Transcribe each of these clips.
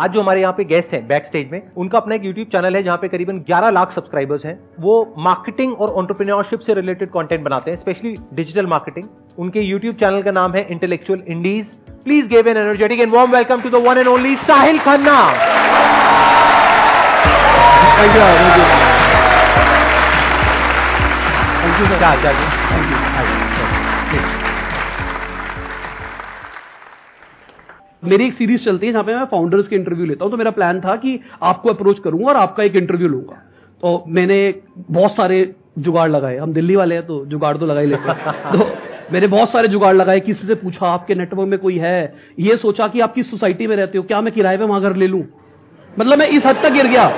आज जो हमारे यहाँ पे गेस्ट हैं बैक स्टेज में, उनका अपना एक यूट्यूब चैनल है जहाँ पे करीबन 11 लाख सब्सक्राइबर्स हैं। वो मार्केटिंग और एंटरप्रेन्योरशिप से रिलेटेड कंटेंट बनाते हैं, स्पेशली डिजिटल मार्केटिंग। उनके यूट्यूब चैनल का नाम है Intellectual Indies. Please give an energetic and warm welcome to the one and only Sahil Khanna. मेरी एक सीरीज चलती है जहाँ पे मैं फाउंडर्स के इंटरव्यू लेता हूँ, तो मेरा प्लान था कि आपको अप्रोच करूंगा और आपका एक इंटरव्यू लूंगा। तो मैंने बहुत सारे जुगाड़ लगाए, हम दिल्ली वाले हैं तो जुगाड़ तो लगा ही लेते हैं। तो मैंने बहुत सारे जुगाड़ लगाए, किसी से पूछा आपके नेटवर्क में कोई है, ये सोचा कि आप किस सोसाइटी में रहते हो, क्या मैं किराए पे वहां घर ले लूं। मतलब मैं इस हद तक गिर गया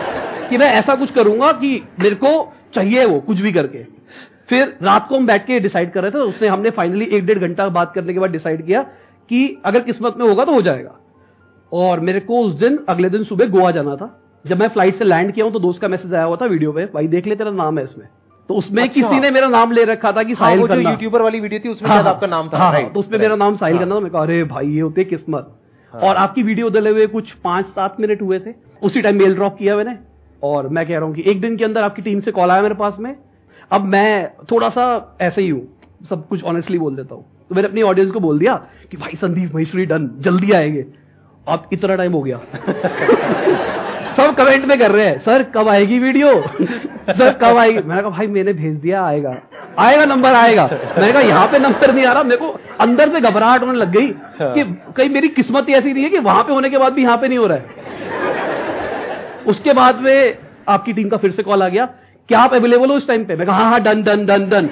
कि मैं ऐसा कुछ करूंगा कि मेरे को चाहिए वो कुछ भी करके। फिर रात को हम बैठ के डिसाइड कर रहे थे, तो उसने हमने फाइनली एक डेढ़ घंटा बात करने के बाद डिसाइड किया कि अगर किस्मत में होगा तो हो जाएगा। और मेरे को उस दिन अगले दिन सुबह गोवा जाना था। जब मैं फ्लाइट से लैंड किया हूं तो दोस्त का मैसेज आया हुआ था वीडियो पे, भाई देख ले तेरा नाम है इसमें। तो उसमें अच्छा। किसी ने मेरा नाम ले रखा था कि साहिल खन्ना। जो यूट्यूबर वाली वीडियो थी उसमें आपका नाम था, तो उसमें मेरा नाम साहिल खन्ना था। मैं कहा अरे भाई ये होते किस्मत। और आपकी वीडियो डले हुए कुछ 5-7 मिनट हुए थे, उसी टाइम मेल ड्रॉप किया मैंने। और मैं कह रहा हूँ कि एक दिन के अंदर आपकी टीम से कॉल आया मेरे पास में। अब मैं थोड़ा सा ऐसे ही हूँ, सब कुछ ऑनेस्टली बोल देता हूँ। तो मैंने अपनी ऑडियंस को बोल दिया कि भाई संदीप महेश्वरी डन, जल्दी आएंगे। अब इतना टाइम हो गया। सब कमेंट में कर रहे हैं सर कब आएगी वीडियो, सर कब आएगी। मैंने कहा भाई मैंने भेज दिया, आएगा आएगा, नंबर आएगा। मैंने कहा यहाँ पे नंबर नहीं आ रहा। मेरे को अंदर से घबराहट होने लग गई कि कहीं मेरी किस्मत ही ऐसी नहीं है कि वहां पे होने के बाद भी यहाँ पे नहीं हो रहा है। उसके बाद में आपकी टीम का फिर से कॉल आ गया, क्या आप अवेलेबल हो उस टाइम पे। मैं कहा हाँ हाँ डन डन डन डन।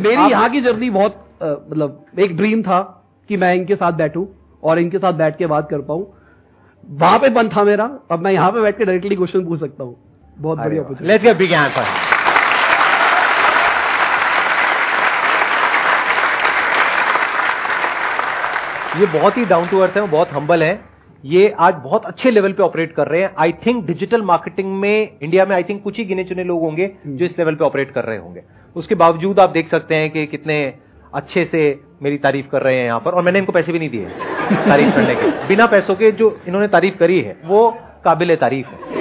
मेरी यहाँ की जर्नी बहुत मतलब एक ड्रीम था कि मैं इनके साथ बैठूं और इनके साथ बैठ के बात कर पाऊं। वहां पे बंद था मेरा, अब मैं यहाँ पे बैठ के डायरेक्टली क्वेश्चन पूछ सकता हूँ। बहुत बढ़िया question, let's get big answer. ये बहुत ही डाउन टू अर्थ है, बहुत हम्बल है। ये आज बहुत अच्छे लेवल पे ऑपरेट कर रहे हैं। आई थिंक डिजिटल मार्केटिंग में इंडिया में आई थिंक कुछ ही गिने चुने लोग होंगे जो इस लेवल पे ऑपरेट कर रहे होंगे। उसके बावजूद आप देख सकते हैं कि कितने अच्छे से मेरी तारीफ कर रहे हैं यहाँ पर। और मैंने इनको पैसे भी नहीं दिए तारीफ करने के, बिना पैसों के जो इन्होंने तारीफ करी है वो काबिल तारीफ है।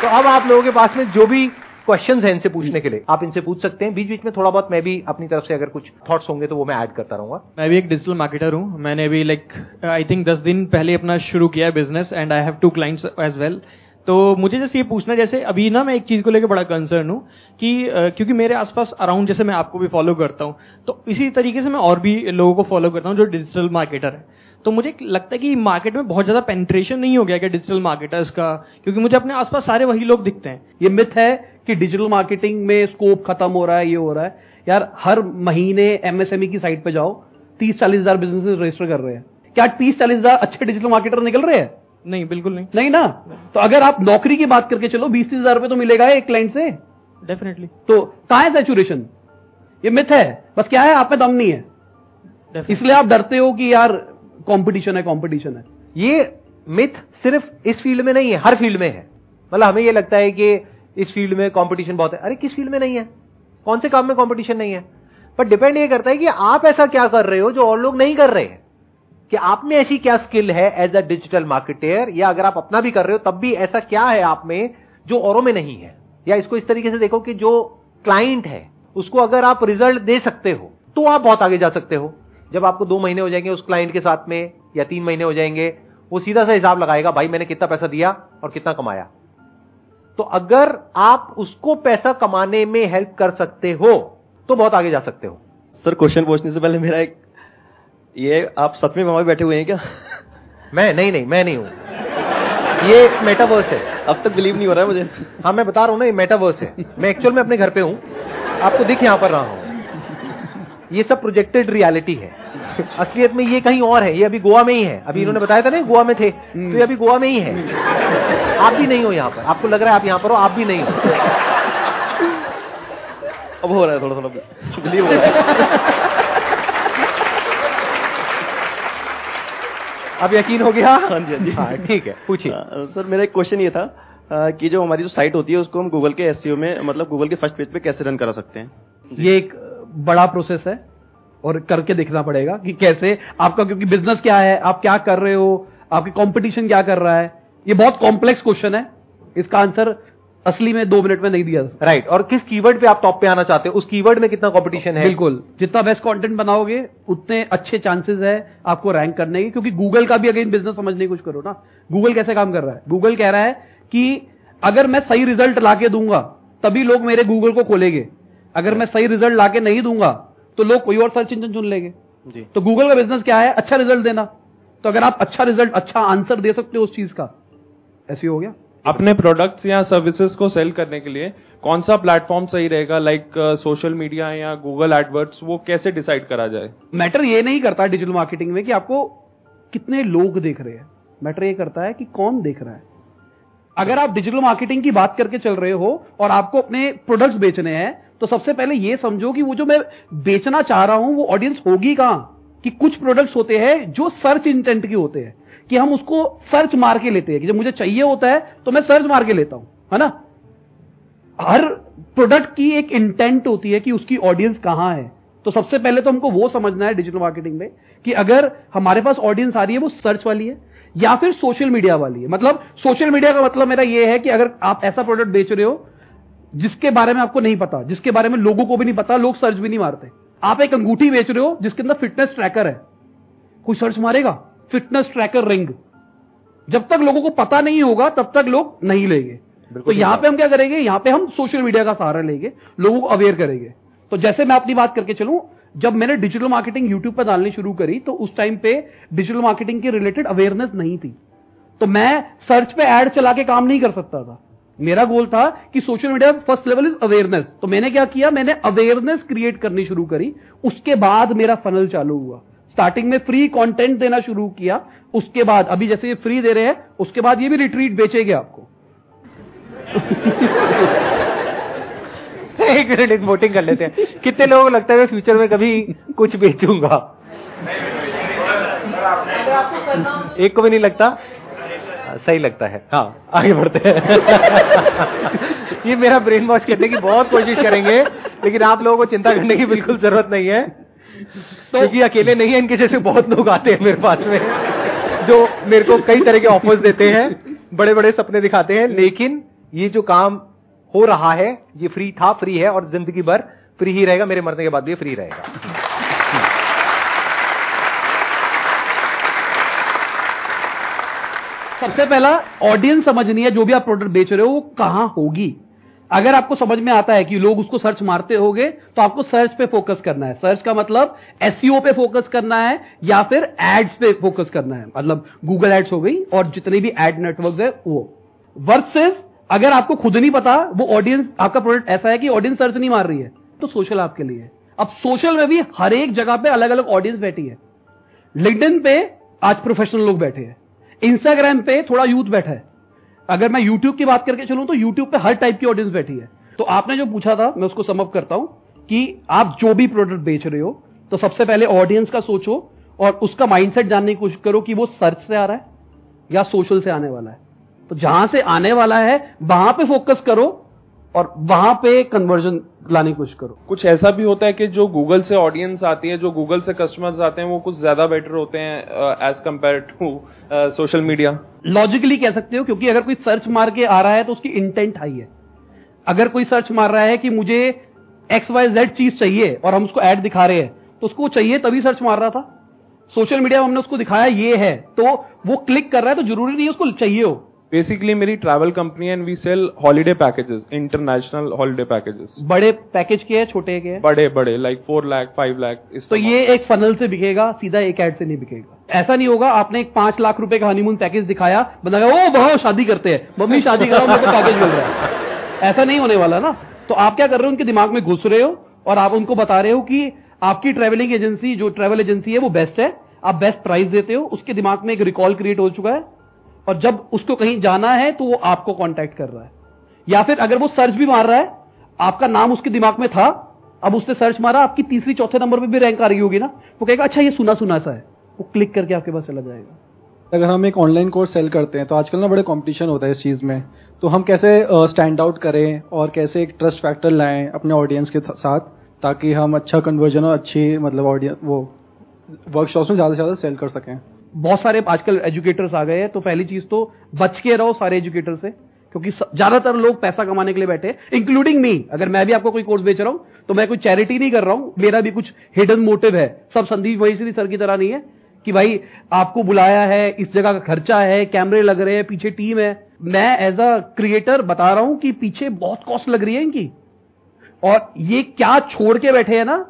तो अब आप लोगों के पास में जो भी क्वेश्चंस हैं इनसे पूछने के लिए, आप इनसे पूछ सकते हैं। बीच बीच में थोड़ा बहुत मैं भी अपनी तरफ से अगर कुछ थॉट्स होंगे तो वो मैं ऐड करता रहूंगा। मैं भी एक डिजिटल मार्केटर हूँ। मैंने अभी आई थिंक 10 दिन पहले अपना शुरू किया business and I have 2 clients as well. तो मुझे जैसे ये पूछना, जैसे अभी ना मैं एक चीज़ को लेकर बड़ा कंसर्न हूँ कि क्योंकि मेरे आसपास अराउंड जैसे मैं आपको भी फॉलो करता हूँ, तो इसी तरीके से मैं और भी लोगों को फॉलो करता हूँ जो डिजिटल मार्केटर है। तो मुझे लगता है कि मार्केट में बहुत ज़्यादा पेनिट्रेशन नहीं हो गया क्या डिजिटल मार्केटर्स का, क्योंकि मुझे अपने आसपास सारे वही लोग दिखते हैं। ये मिथ है कि डिजिटल मार्केटिंग में स्कोप खत्म हो रहा है, ये हो रहा है। यार हर महीने एमएसएमई की साइट पे जाओ, 30-40 हजार बिजनेसेस रजिस्टर कर रहे हैं। क्या 30-40 हजार अच्छे डिजिटल मार्केटर निकल रहे हैं? नहीं, बिल्कुल नहीं, नहीं ना नहीं। तो अगर आप नौकरी की बात करके चलो 20-30 हजार रुपए तो मिलेगा एक क्लाइंट से डेफिनेटली। तो कहाँ है सैचुरेशन? ये मिथ है बस। क्या है, आप में दम नहीं है, इसलिए आप डरते हो कि यार कंपटीशन है। ये मिथ सिर्फ इस फील्ड में नहीं है, हर फील्ड में है। मतलब हमें ये लगता है कि इस फील्ड में कंपटीशन बहुत है। अरे किस फील्ड में नहीं है, कौन से काम में कंपटीशन नहीं है? पर डिपेंड ये करता है कि आप ऐसा क्या कर रहे हो जो और लोग नहीं कर रहे हैं, कि आप में ऐसी क्या स्किल है एज अ डिजिटल मार्केटर, या अगर आप अपना भी कर रहे हो तब भी ऐसा क्या है आप में जो औरों में नहीं है। या इसको इस तरीके से देखो कि जो क्लाइंट है उसको अगर आप रिजल्ट दे सकते हो तो आप बहुत आगे जा सकते हो। जब आपको 2 महीने हो जाएंगे उस क्लाइंट के साथ में या 3 महीने हो जाएंगे, वो सीधा सा हिसाब लगाएगा भाई मैंने कितना पैसा दिया और कितना कमाया। तो अगर आप उसको पैसा कमाने में हेल्प कर सकते हो तो बहुत आगे जा सकते हो। सर क्वेश्चन पूछने से पहले मेरा एक ये, आप सच में वहां बैठे हुए हैं क्या? मैं नहीं हूं। ये मेटावर्स है, अब तक बिलीव नहीं हो रहा है मुझे। हाँ मैं बता रहा हूं ना, ये मेटावर्स है। मैं एक्चुअल में अपने घर पे हूं, आपको दिख यहाँ पर रहा हूं। ये सब प्रोजेक्टेड रियलिटी है, असलियत में ये कहीं और है। ये अभी गोवा में ही है, अभी इन्होंने बताया था ना गोवा में थे, तो ये अभी गोवा में ही है। आप भी नहीं हो यहाँ पर, आपको लग रहा है आप यहाँ पर हो, आप भी नहीं हो। अब हो रहा है थोड़ा बिलीव हो रहा है। अब यकीन हो गया? हाँ जी, हाँ ठीक है, पूछिए। सर मेरा एक क्वेश्चन ये था कि जो हमारी जो साइट होती है उसको हम गूगल के एसईओ में, मतलब गूगल के फर्स्ट पेज पे कैसे रन करा सकते हैं? ये एक बड़ा प्रोसेस है। और करके देखना पड़ेगा कि कैसे आपका, क्योंकि बिजनेस क्या है, आप क्या कर रहे हो, आपकी कंपटीशन क्या कर रहा है, ये बहुत कॉम्प्लेक्स क्वेश्चन है, इसका आंसर असली में 2 मिनट में नहीं दिया। राइट, और किस कीवर्ड पे आप टॉप पे आना चाहते हो, उस कीवर्ड में कितना कंपटीशन है। बिल्कुल, जितना बेस्ट कंटेंट बनाओगे उतने अच्छे चांसेस है आपको रैंक करने की, क्योंकि गूगल का भी अगेन बिजनेस समझने की कुछ करो ना, गूगल कैसे काम कर रहा है। गूगल कह रहा है कि अगर मैं सही रिजल्ट लाके दूंगा तभी लोग मेरे गूगल को खोलेंगे, अगर मैं सही रिजल्ट लाके नहीं दूंगा तो लोग कोई और सर्च इंजन चुन लेंगे जी। तो गूगल का बिजनेस क्या है, अच्छा रिजल्ट देना। तो अगर आप अच्छा रिजल्ट, अच्छा आंसर दे सकते हो उस चीज का, ऐसे हो गया। अपने प्रोडक्ट्स या सर्विसेज को सेल करने के लिए कौन सा प्लेटफॉर्म सही रहेगा, लाइक सोशल मीडिया या गूगल एडवर्ड्स, वो कैसे डिसाइड करा जाए। मैटर ये नहीं करता डिजिटल मार्केटिंग में कि आपको कितने लोग देख रहे हैं, मैटर ये करता है कि कौन देख रहा है। अगर आप डिजिटल मार्केटिंग की बात करके चल रहे हो और आपको अपने प्रोडक्ट्स बेचने हैं, तो सबसे पहले ये समझो कि वो जो मैं बेचना चाह रहा हूं वो ऑडियंस होगी कहां। कि कुछ प्रोडक्ट्स होते हैं जो सर्च इंटेंट के होते हैं, कि हम उसको सर्च मार के लेते हैं, कि जब मुझे चाहिए होता है तो मैं सर्च मार के लेता हूं, है ना। हर प्रोडक्ट की एक इंटेंट होती है कि उसकी ऑडियंस कहां है। तो सबसे पहले तो हमको वो समझना है डिजिटल मार्केटिंग में कि अगर हमारे पास ऑडियंस आ रही है वो सर्च वाली है या फिर सोशल मीडिया वाली है। मतलब सोशल मीडिया का मतलब मेरा ये है कि अगर आप ऐसा प्रोडक्ट बेच रहे हो जिसके बारे में आपको नहीं पता, जिसके बारे में लोगों को भी नहीं पता, लोग सर्च भी नहीं मारते। आप एक अंगूठी बेच रहे हो जिसके अंदर फिटनेस ट्रैकर है, कोई सर्च मारेगा? फिटनेस ट्रैकर रिंग, जब तक लोगों को पता नहीं होगा तब तक लोग नहीं लेंगे। तो यहां पे हम क्या करेंगे, यहां पे हम सोशल मीडिया का सहारा लेंगे, लोगों को अवेयर करेंगे। तो जैसे मैं अपनी बात करके चलूं, जब मैंने डिजिटल मार्केटिंग यूट्यूब पर डालनी शुरू करी तो उस टाइम पे डिजिटल मार्केटिंग के रिलेटेड अवेयरनेस नहीं थी, तो मैं सर्च पे एड चला के काम नहीं कर सकता था। मेरा गोल था कि social media first level is awareness. तो मैंने क्या किया, मैंने अवेयरनेस क्रिएट करनी शुरू करी, उसके बाद मेरा फनल चालू हुआ। स्टार्टिंग में फ्री कंटेंट देना शुरू किया, उसके बाद अभी जैसे ये फ्री दे रहे हैं, उसके बाद ये भी रिट्रीट बेचेंगे आपको। एक मिनट, एक वोटिंग कर लेते हैं, कितने लोगों लगता है मैं फ्यूचर में कभी कुछ बेचूंगा। एक को भी नहीं लगता, सही लगता है। हाँ, आगे बढ़ते हैं। ये मेरा ब्रेन वॉश करने की बहुत कोशिश करेंगे, लेकिन आप लोगों को चिंता करने की बिल्कुल जरूरत नहीं है, क्योंकि अकेले नहीं है, इनके जैसे बहुत लोग आते हैं मेरे पास में जो मेरे को कई तरह के ऑफर्स देते हैं, बड़े बड़े सपने दिखाते हैं, लेकिन ये जो काम हो रहा है ये फ्री था, फ्री है और जिंदगी भर फ्री ही रहेगा। मेरे मरने के बाद भी फ्री रहेगा। सबसे पहला ऑडियंस समझनी है, जो भी आप प्रोडक्ट बेच रहे हो वो कहां होगी। अगर आपको समझ में आता है कि लोग उसको सर्च मारते होंगे तो आपको सर्च पे फोकस करना है। सर्च का मतलब एसईओ पे फोकस करना है या फिर एड्स पे फोकस करना है, मतलब गूगल एड्स हो गई और जितने भी एड नेटवर्क्स है वो। वर्सेस अगर आपको खुद नहीं पता, वो ऑडियंस, आपका प्रोडक्ट ऐसा है कि ऑडियंस सर्च नहीं मार रही है, तो सोशल आपके लिए है। अब सोशल में भी हर एक जगह पे अलग अलग ऑडियंस बैठी है। लिंक्डइन पे आज प्रोफेशनल लोग बैठे हैं, इंस्टाग्राम पे थोड़ा यूथ बैठा है। अगर मैं यूट्यूब की बात करके चलूं तो यूट्यूब पे हर टाइप की ऑडियंस बैठी है। तो आपने जो पूछा था मैं उसको समअप करता हूं कि आप जो भी प्रोडक्ट बेच रहे हो तो सबसे पहले ऑडियंस का सोचो और उसका माइंडसेट जानने की कोशिश करो कि वो सर्च से आ रहा है या सोशल से आने वाला है। तो जहां से आने वाला है वहां पे फोकस करो और वहां पे कन्वर्जन लाने की कोशिश करो। कुछ ऐसा भी होता है कि जो गूगल से ऑडियंस आती है, जो गूगल से कस्टमर्स आते हैं, वो कुछ ज्यादा बेटर होते हैं as compare to social media. Logically कह सकते हो, क्योंकि अगर कोई सर्च मार के आ रहा है तो उसकी इंटेंट हाई है। अगर कोई सर्च मार रहा है कि मुझे XYZ चीज चाहिए और हम उसको एड दिखा रहे हैं, तो उसको चाहिए तभी सर्च मार रहा था। सोशल मीडिया में हमने उसको दिखाया ये है तो वो क्लिक कर रहा है, तो जरूरी नहीं है उसको चाहिए हो। बेसिकली मेरी ट्रैवल कंपनी है and we sell holiday packages, international holiday packages. बड़े पैकेज के हैं, छोटे के हैं? बड़े बड़े, लाइक 4 लाख 5 लाख। तो ये एक फनल से बिकेगा, सीधा एक ऐड से नहीं बिकेगा। ऐसा नहीं होगा आपने एक 5 लाख रुपए का हनीमून पैकेज दिखाया, बंदा ओ बहुत शादी करते हैं, मम्मी शादी करो मुझे पैकेज मिल रहा है, ऐसा नहीं होने वाला ना। तो आप क्या कर रहे हो, उनके दिमाग में घुस रहे हो और आप उनको बता रहे हो कि आपकी ट्रैवलिंग एजेंसी, जो ट्रैवल एजेंसी है वो बेस्ट है, आप बेस्ट प्राइस देते हो। उसके दिमाग में एक रिकॉल क्रिएट हो चुका है और जब उसको कहीं जाना है तो वो आपको कांटेक्ट कर रहा है। या फिर अगर वो सर्च भी मार रहा है, आपका नाम उसके दिमाग में था, अब उसने सर्च मारा, आपकी तीसरी चौथे नंबर पे भी रैंक आ रही होगी ना, वो कहेगा अच्छा ये सुना सुना सा है, वो क्लिक करके आपके पास चला जाएगा। अगर हम एक ऑनलाइन कोर्स सेल करते हैं तो आजकल ना बड़े कॉम्पिटिशन होता है इस चीज़ में, तो हम कैसे स्टैंड आउट करें और कैसे एक ट्रस्ट फैक्टर लाएं अपने ऑडियंस के साथ ताकि हम अच्छा कन्वर्जन और अच्छी मतलब ऑडियंस वो वर्कशॉप्स में ज़्यादा से ज़्यादा सेल कर सकें। बहुत सारे आजकल एजुकेटर्स आ गए हैं, तो पहली चीज़ तो बच के रहो सारे एजुकेटर से, क्योंकि ज्यादातर लोग पैसा कमाने के लिए बैठे हैं, इंक्लूडिंग मी। अगर मैं भी आपको कोई कोर्स बेच रहा हूं तो मैं कोई चैरिटी नहीं कर रहा हूं, मेरा भी कुछ हिडन मोटिव है। सब संदीप महेश्वरी सर की तरह नहीं है कि भाई आपको बुलाया है, इस जगह का खर्चा है, कैमरे लग रहे हैं, पीछे टीम है। मैं एज अ क्रिएटर बता रहा हूं कि पीछे बहुत कॉस्ट लग रही है इनकी, और ये क्या छोड़ के बैठे है ना,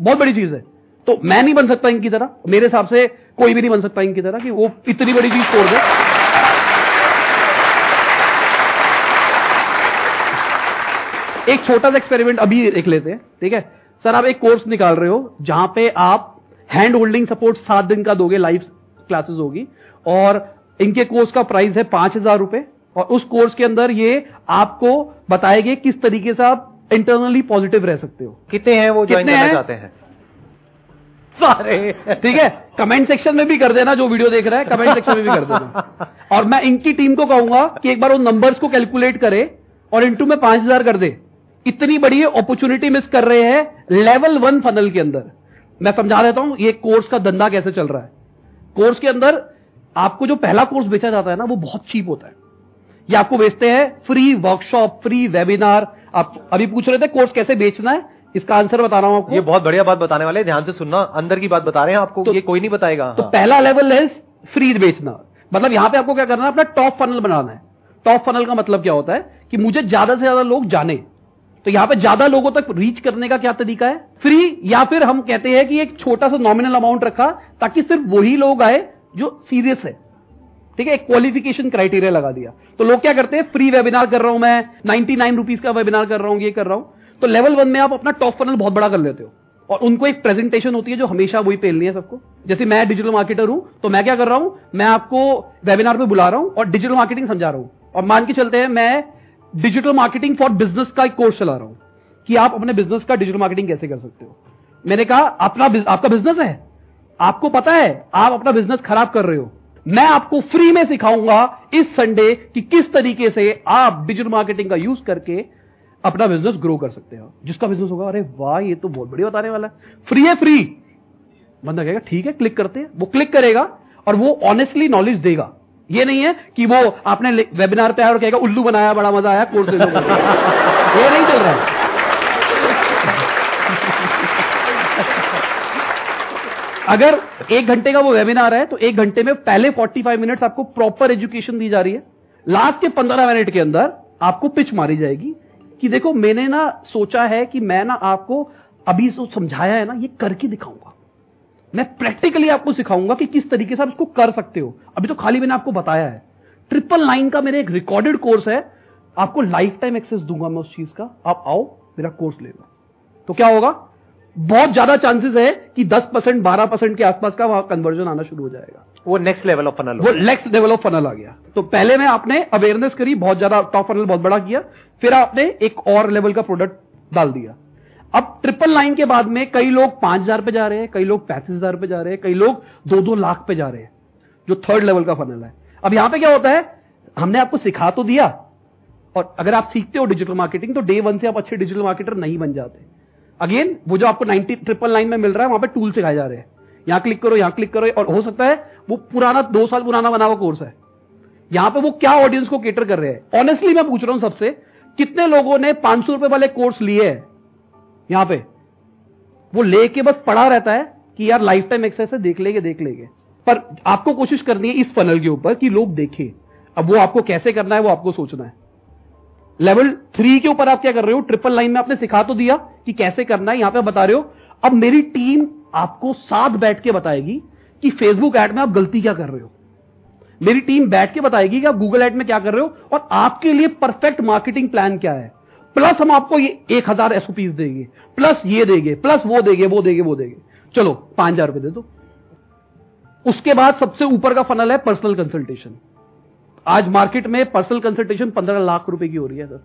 बहुत बड़ी चीज है। तो मैं नहीं बन सकता इनकी तरह, मेरे हिसाब से कोई भी नहीं बन सकता इनकी तरह कि वो इतनी बड़ी चीज छोड़ दे। एक छोटा सा एक्सपेरिमेंट अभी देख लेते हैं, ठीक है सर। आप एक कोर्स निकाल रहे हो जहां पे आप हैंड होल्डिंग सपोर्ट 7 दिन का दोगे, लाइव क्लासेस होगी, और इनके कोर्स का प्राइस है 5,000 रुपए, और उस कोर्स के अंदर ये आपको बताएंगे किस तरीके से आप इंटरनली पॉजिटिव रह सकते हो। कितने हैं वो ज्वाइन करना चाहते हैं? सारे, ठीक है। कमेंट सेक्शन में भी कर देना, जो वीडियो देख रहा है कमेंट सेक्शन में भी कर देना। और मैं इनकी टीम को कहूंगा कि एक बार उन नंबर्स को कैलकुलेट करे और इंटू में 5,000 कर दे। इतनी बड़ी अपॉर्चुनिटी मिस कर रहे हैं लेवल 1 फनल के अंदर। मैं समझा देता हूं ये कोर्स का धंधा कैसे चल रहा है। कोर्स के अंदर आपको जो पहला कोर्स बेचा जाता है ना, वो बहुत चीप होता है। ये आपको बेचते हैं फ्री वर्कशॉप, फ्री वेबिनार। आप अभी पूछ रहे थे कोर्स कैसे बेचना है, इसका आंसर बता रहा हूं आपको। ये बहुत बढ़िया बात बताने वाले, ध्यान से सुनना, अंदर की बात बता रहे हैं आपको, तो ये कोई नहीं बताएगा। तो पहला लेवल है फ्री बेचना, मतलब यहां पे आपको क्या करना है, अपना टॉप फनल बनाना है। टॉप फनल का मतलब क्या होता है कि मुझे ज्यादा से ज्यादा लोग जाने, तो यहां पे ज्यादा लोगों तक रीच करने का क्या तरीका है, फ्री। या फिर हम कहते हैं कि एक छोटा सा नॉमिनल अमाउंट रखा ताकि सिर्फ वही लोग आए जो सीरियस है, ठीक है। एक क्वालिफिकेशन क्राइटेरिया लगा दिया, तो लोग क्या करते हैं, फ्री वेबिनार कर रहा हूं मैं, 99 रुपीज का वेबिनार कर रहा हूं, ये कर रहा हूं। तो लेवल 1 में आप अपना टॉप फनल बहुत बड़ा कर लेते हो, और उनको एक प्रेजेंटेशन होती है जो हमेशा वही पेलनी है सबको। जैसे मैं डिजिटल मार्केटर हूं, तो मैं क्या कर रहा हूं, मैं आपको वेबिनार पे बुला रहा हूं और डिजिटल मार्केटिंग समझा रहा हूं, और मान के चलते हैं मैं डिजिटल मार्केटिंग फॉर बिजनेस का एक कोर्स चला रहा हूं कि आप अपने बिजनेस का डिजिटल मार्केटिंग कैसे कर सकते हो। मैंने कहा अपना आपका बिजनेस है, आपको पता है आप अपना बिजनेस खराब कर रहे हो, मैं आपको फ्री में सिखाऊंगा इस संडे कि किस तरीके से आप डिजिटल मार्केटिंग का यूज करके अपना बिजनेस ग्रो कर सकते हो। जिसका बिजनेस होगा, अरे वाह ये तो बहुत बढ़िया बताने वाला है, फ्री है। फ्री बंदा कहेगा ठीक है, क्लिक करते हैं, वो क्लिक करेगा और वो ऑनेस्टली नॉलेज देगा। ये नहीं है कि वो आपने वेबिनार पे आया और कहेगा उल्लू बनाया, बड़ा मजा आया, कोर्स ले लो। ये नहीं चल रहा है। अगर 1 घंटे का वो वेबिनार है, तो 1 घंटे में पहले 45 मिनट्स आपको प्रॉपर एजुकेशन दी जा रही है। लास्ट के 15 मिनट के अंदर आपको पिच मारी जाएगी कि देखो मैंने ना सोचा है कि मैं ना आपको अभी जो समझाया है ना, ये करके दिखाऊंगा, मैं प्रैक्टिकली आपको सिखाऊंगा कि किस तरीके से आप इसको कर सकते हो। अभी तो खाली मैंने आपको बताया है। 999 का मेरे एक रिकॉर्डेड कोर्स है, आपको लाइफ टाइम एक्सेस दूंगा मैं उस चीज का, आप आओ मेरा कोर्स ले लो। तो क्या होगा, बहुत ज्यादा चांसेस है कि 10% 12% के आसपास का वहां कन्वर्जन आना शुरू हो जाएगा। वो नेक्स्ट लेवल ऑफ फनल, वो नेक्स्ट लेवल ऑफ फनल आ गया। तो पहले में आपने अवेयरनेस करी, बहुत ज्यादा टॉप फनल बहुत बड़ा किया, फिर आपने एक और लेवल का प्रोडक्ट डाल दिया। अब 999 के बाद में कई लोग 5,000 पे जा रहे हैं, कई लोग 35,000 पे जा रहे हैं, कई लोग 2-2 लाख पे जा रहे हैं, जो थर्ड लेवल का फनल है। अब यहां पे क्या होता है, हमने आपको सिखा तो दिया, और अगर आप सीखते हो डिजिटल मार्केटिंग तो डे 1 से आप अच्छे डिजिटल मार्केटर नहीं बन जाते। अगेन वो जो आपको 999 में मिल रहा है, वहां पर टूल सिखाए जा रहे हैं, यहां क्लिक करो, यहां क्लिक करो, और हो सकता है वो पुराना 2 साल पुराना बना हुआ कोर्स है। यहां पे वो क्या ऑडियंस को कैटर कर रहे हैं, ऑनेस्टली मैं पूछ रहा हूं सबसे, कितने लोगों ने 500 रुपए वाले कोर्स लिए है? यहां पे वो लेके बस पड़ा रहता है कि यार लाइफ टाइम एक्सेस है, देख लेंगे। पर आपको कोशिश करनी है इस फनल के ऊपर कि लोग देखें। अब वो आपको कैसे करना है, वो आपको सोचना है। लेवल 3 के ऊपर आप क्या कर रहे हो, 999 में आपने सिखा तो दिया कि कैसे करना है, यहां पे बता रहे हो। अब मेरी टीम आपको साथ बैठ के बताएगी कि फेसबुक ऐड में आप गलती क्या कर रहे हो, मेरी टीम बैठ के बताएगी कि आप गूगल ऐड में क्या कर रहे हो, और आपके लिए परफेक्ट मार्केटिंग प्लान क्या है। प्लस हम आपको ये 1000 SOPs देंगे, प्लस ये देंगे, प्लस वो देंगे। चलो 5,000 रुपए दे दो। उसके बाद सबसे ऊपर का फनल है पर्सनल कंसल्टेशन। आज मार्केट में पर्सनल कंसल्टेशन 15 लाख रुपए की हो रही है सर।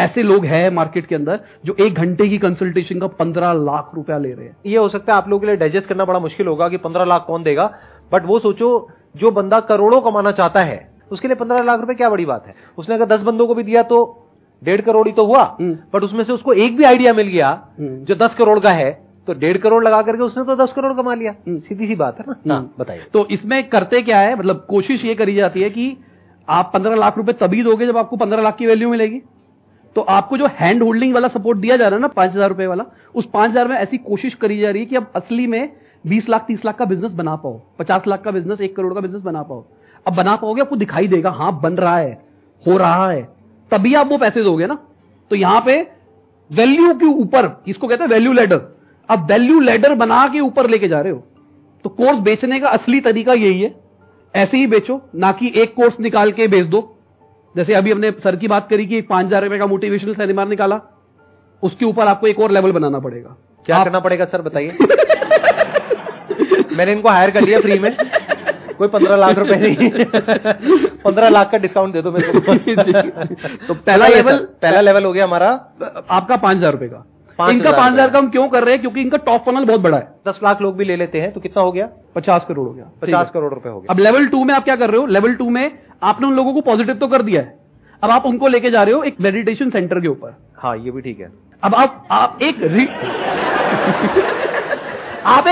ऐसे लोग हैं मार्केट के अंदर जो 1 घंटे की कंसल्टेशन का 15 लाख रुपया ले रहे हैं। ये हो सकता है आप लोगों के लिए डाइजेस्ट करना बड़ा मुश्किल होगा कि 15 लाख कौन देगा, बट वो सोचो जो बंदा करोड़ों कमाना चाहता है उसके लिए 15 लाख रुपए क्या बड़ी बात है। उसने अगर 10 बंदों को भी दिया तो 1.5 करोड़ ही तो हुआ, बट उसमें से उसको एक भी आइडिया मिल गया जो 10 करोड़ का है, तो 1.5 करोड़ लगा करके उसने तो 10 करोड़ कमा लिया। सीधी सी बात है ना। बताइए, तो इसमें करते क्या है, मतलब कोशिश ये करी जाती है कि आप 15 लाख रुपए तभी दोगे जब आपको 15 लाख की वैल्यू मिलेगी। तो आपको जो हैंड होल्डिंग वाला सपोर्ट दिया जा रहा है ना 5,000 रुपए वाला, उस 5,000 में ऐसी कोशिश करी जा रही है कि आप असली में 20 लाख 30 लाख का बिजनेस बना पाओ, 50 लाख का बिजनेस, 1 करोड़ का बिजनेस बना पाओ। अब बना पाओगे, आपको दिखाई देगा हाँ बन रहा है, हो रहा है, तभी आप वो पैसे दोगे ना। तो यहाँ पे वैल्यू के ऊपर, इसको कहते हैं वैल्यू लैडर, अब वैल्यू लैडर बना के ऊपर लेके जा रहे हो। तो कोर्स बेचने का असली तरीका यही है, ऐसे ही बेचो, ना कि एक कोर्स निकाल के बेच दो। जैसे अभी हमने सर की बात करी कि 5,000 रुपए का मोटिवेशनल सेमिनार निकाला, उसके ऊपर आपको एक और लेवल बनाना पड़ेगा। क्या करना पड़ेगा सर बताइए? मैंने इनको हायर कर लिया फ्री में, कोई 15 लाख रुपए नहीं, 15 लाख का डिस्काउंट दे दो मेरे को। तो पहला लेवल हो गया हमारा आपका 5,000 रुपए का। इनका 5,000 का हम क्यों कर रहे हैं, क्योंकि इनका टॉप फनल बहुत बड़ा है, 10 लाख लोग भी ले लेते हैं, तो कितना हो गया, 50 करोड़ हो गया, 50 करोड़ रुपए हो गया। अब लेवल 2 में आप क्या कर रहे हो, लेवल 2 में आपने उन लोगों को पॉजिटिव तो कर दिया है, अब आप उनको लेके जा रहे हो एक मेडिटेशन सेंटर के ऊपर। हाँ ये भी ठीक है। अब आप एक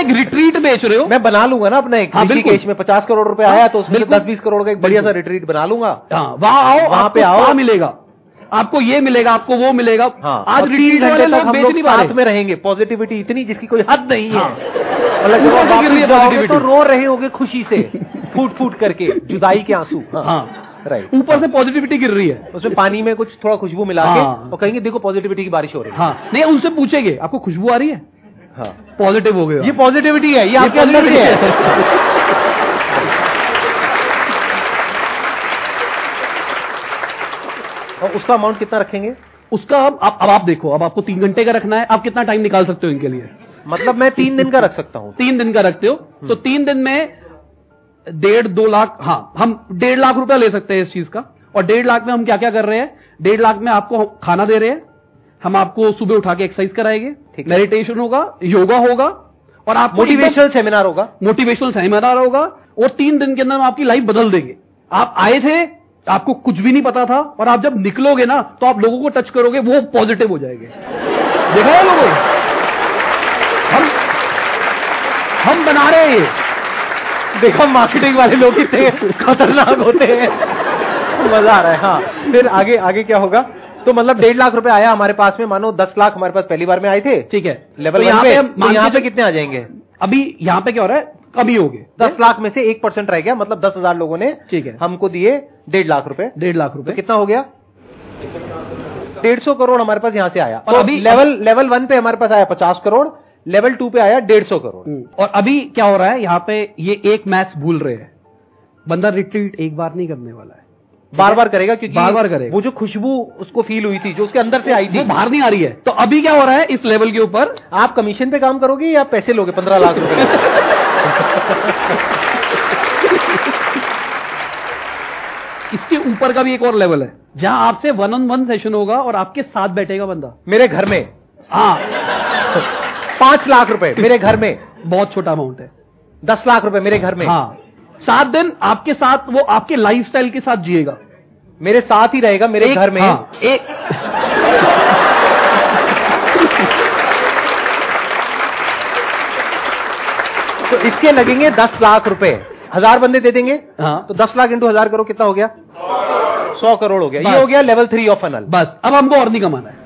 रिट्रीट बेच रहे हो। मैं बना लूंगा ना अपना एक ऋषिकेश में, 50 करोड़ रुपए आया तो उसमें 10-20 करोड़ का एक बढ़िया सा रिट्रीट बना लूंगा। वहां आओ, वहां पे आओ, मिलेगा आपको ये, मिलेगा आपको वो, मिलेगा। हाँ, आज रिट्रीट वाले लोग बेचनी बात में रहेंगे, पॉजिटिविटी इतनी जिसकी कोई हद नहीं है। हाँ, तो रो रहे होंगे खुशी से, फूट फूट करके जुदाई के आंसू। हाँ राइट, ऊपर से पॉजिटिविटी गिर रही है, उसमें पानी में कुछ थोड़ा खुशबू मिला के और कहेंगे देखो पॉजिटिविटी की बारिश हो रही है। हाँ नहीं, उनसे पूछेंगे आपको खुशबू आ रही है? हाँ पॉजिटिव हो गया, ये पॉजिटिविटी है, ये आपके अंदर भी है। उसका अमाउंट कितना रखेंगे? उसका अब आप देखो, अब आपको 3 घंटे का रखना है, आप कितना टाइम निकाल सकते हो इनके लिए? मतलब मैं 3 दिन का रख सकता हूं। 3 दिन का रखते हो तो 3 दिन में 1.5-2 लाख, हाँ हम 1.5 लाख रुपया ले सकते हैं इस चीज का। और 1.5 लाख में हम क्या क्या कर रहे हैं, 1.5 लाख में आपको खाना दे रहे हैं, हम आपको सुबह उठा के एक्सरसाइज कराएंगे, मेडिटेशन होगा, योगा होगा, और आप मोटिवेशनल सेमिनार होगा, और 3 दिन के अंदर हम आपकी लाइफ बदल देंगे। आप आए थे, आपको कुछ भी नहीं पता था, और आप जब निकलोगे ना तो आप लोगों को टच करोगे, वो पॉजिटिव हो जाएंगे। देखा है लोगों, हम बना रहे हैं ये। देखो मार्केटिंग वाले लोग कितने खतरनाक होते हैं, मजा आ रहा है। हाँ फिर आगे क्या होगा? तो मतलब 1.5 लाख रुपए आया हमारे पास में, मानो 10 लाख हमारे पास पहली बार में आए थे, ठीक है लेवल, यहाँ पे कितने आ जाएंगे? अभी यहाँ पे क्या हो रहा है, कमी हो गए, 10 लाख में से 1% रह गया, मतलब 10,000 लोगों ने ठीक है हमको दिए 1.5 लाख रुपए। 1.5 लाख रुपए तो कितना हो गया, 150 करोड़ हमारे पास यहाँ से आया। और तो अभी लेवल 1 पे हमारे पास आया 50 करोड़, लेवल 2 पे आया 150 करोड़। और अभी क्या हो रहा है यहाँ पे, ये एक मैथ्स भूल रहे हैं, बंदा रिट्रीट एक बार नहीं करने वाला है, बार बार करेगा, क्योंकि बार बार करेगा। वो जो खुशबू उसको फील हुई थी, जो उसके अंदर से आई थी, बाहर नहीं आ रही है। तो अभी क्या हो रहा है, इस लेवल के ऊपर आप कमीशन पे काम करोगे या पैसे लोगे 15 लाख रुपए? इसके ऊपर का भी एक और लेवल है, जहां आपसे 1-on-1 सेशन होगा और आपके साथ बैठेगा बंदा। मेरे घर में, हाँ 5 लाख रुपए मेरे घर में, बहुत छोटा अमाउंट है, 10 लाख रुपए मेरे घर में। हाँ 7 दिन आपके साथ, वो आपके लाइफस्टाइल के साथ जिएगा, मेरे साथ ही रहेगा मेरे घर में। हाँ, तो इसके लगेंगे 10 लाख रुपए, 1000 बंदे दे देंगे। हाँ। तो 10 लाख इंटू 1000 करो कितना हो गया, 100 करोड़ हो गया। ये हो गया लेवल 3 ऑफ फनल। बस अब हमको और नहीं कमाना है,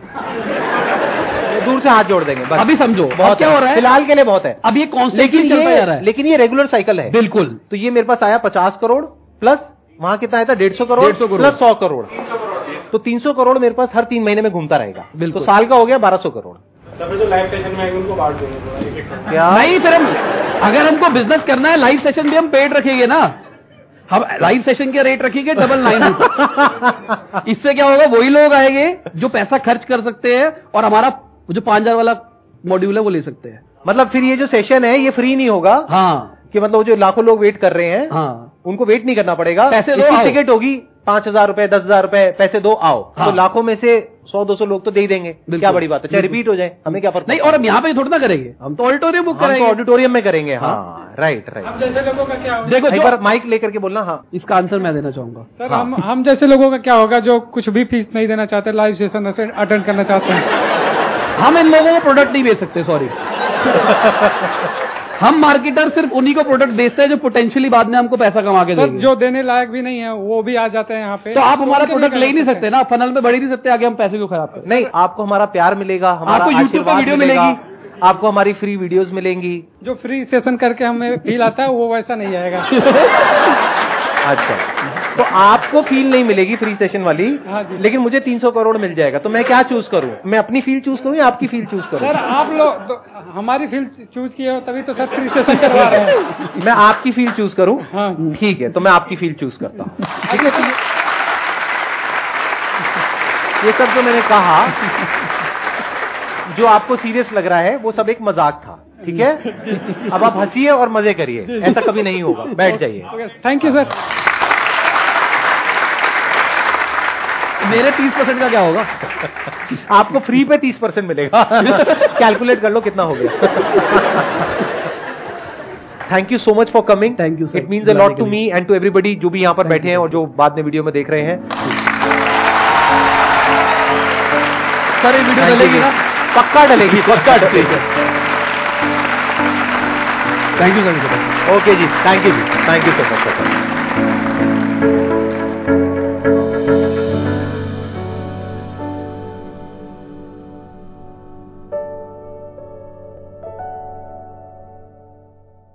दूर से हाथ जोड़ देंगे बस। अभी समझो बहुत क्या हो रहा है, फिलहाल के लिए बहुत है। अब ये लेकिन ये रेगुलर साइकिल है। बिल्कुल। तो ये मेरे पास आया 50 करोड़, प्लस वहां कितना आया था 150 करोड़, प्लस 100 करोड़, तो 300 करोड़ मेरे पास हर 3 महीने में घूमता रहेगा। बिल्कुल। साल का हो गया 1,200 करोड़। तो लाइव सेशन में उनको बांट देंगे क्या? नहीं, फिर अगर हमको बिजनेस करना है, लाइव सेशन भी हम पेड रखेंगे ना, हम लाइव सेशन के रेट रखेंगे 999। इससे क्या होगा, वही लोग आएंगे जो पैसा खर्च कर सकते हैं और हमारा जो 5,000 वाला मॉड्यूल है वो ले सकते हैं। मतलब फिर ये जो सेशन है ये फ्री नहीं होगा। हाँ कि मतलब जो लाखों लोग वेट कर रहे हैं, हाँ उनको वेट नहीं करना पड़ेगा, पैसे टिकट होगी 5,000 रुपए 10,000 रुपए पैसे दो आओ, तो लाखों में से 100-200 लोग तो दे ही देंगे, क्या बड़ी बात है, चाहे रिपीट हो जाए हमें क्या फर्क नहीं। और हम यहाँ पे थोड़ा ना करेंगे, हम तो ऑडिटोरियम बुक करेंगे, ऑडिटोरियम में करेंगे। हाँ राइट राइट, जैसे लोगों का क्या होगा, देखो एक बार माइक लेकर के बोलना। हाँ इसका आंसर मैं देना चाहूंगा सर, हम जैसे लोगों का क्या होगा जो कुछ भी फीस नहीं देना चाहते, लाइव सेशन अटेंड करना चाहते हैं। हम इन लोगों को प्रोडक्ट नहीं बेच सकते, सॉरी। हम मार्केटर सिर्फ उन्हीं को प्रोडक्ट बेचते हैं जो पोटेंशियली बाद में हमको पैसा कमा के देंगे, जो देने लायक भी नहीं है वो भी आ जाते हैं यहाँ पे, तो आप हमारा प्रोडक्ट ले ही नहीं सकते ना, फनल में बढ़ ही नहीं सकते आगे, हम पैसे क्यों खराब करें। नहीं, आपको हमारा प्यार मिलेगा, आपको यूट्यूब पर वीडियो मिलेगी, आपको हमारी फ्री वीडियोस मिलेंगी, जो फ्री सेशन करके हमें फील आता है वो वैसा नहीं आएगा। अच्छा तो आपको फील नहीं मिलेगी फ्री सेशन वाली, लेकिन मुझे 300 करोड़ मिल जाएगा, तो मैं क्या चूज करूं, मैं अपनी फील्ड चूज करूं या आपकी फील्ड चूज करूं? सर आप लोग तो हमारी फील्ड चूज किए हो तभी तो सर फ्री सेशन करवा रहे हैं। मैं आपकी फील्ड चूज करूं, ठीक है, तो मैं आपकी फील्ड चूज करता हूं। ठीक है, ये सब जो मैंने कहा जो आपको सीरियस लग रहा है वो सब एक मजाक था, ठीक है। अब आप हंसिए और मजे करिए, ऐसा कभी नहीं होगा, बैठ जाइए। Thank you sir. मेरे 30% का क्या होगा? आपको फ्री पे 30% मिलेगा। कैलकुलेट कर लो कितना हो गया। Thank you so much for coming. Thank you, it means a lot to me and to everybody जो भी यहाँ पर बैठे हैं और जो बाद में वीडियो में देख रहे हैं। सर ये वीडियो डलेगी ना? पक्का डलेगी, पक्का डलेगी। Thank you sir. Okay ji, thank you ji, thank you so much.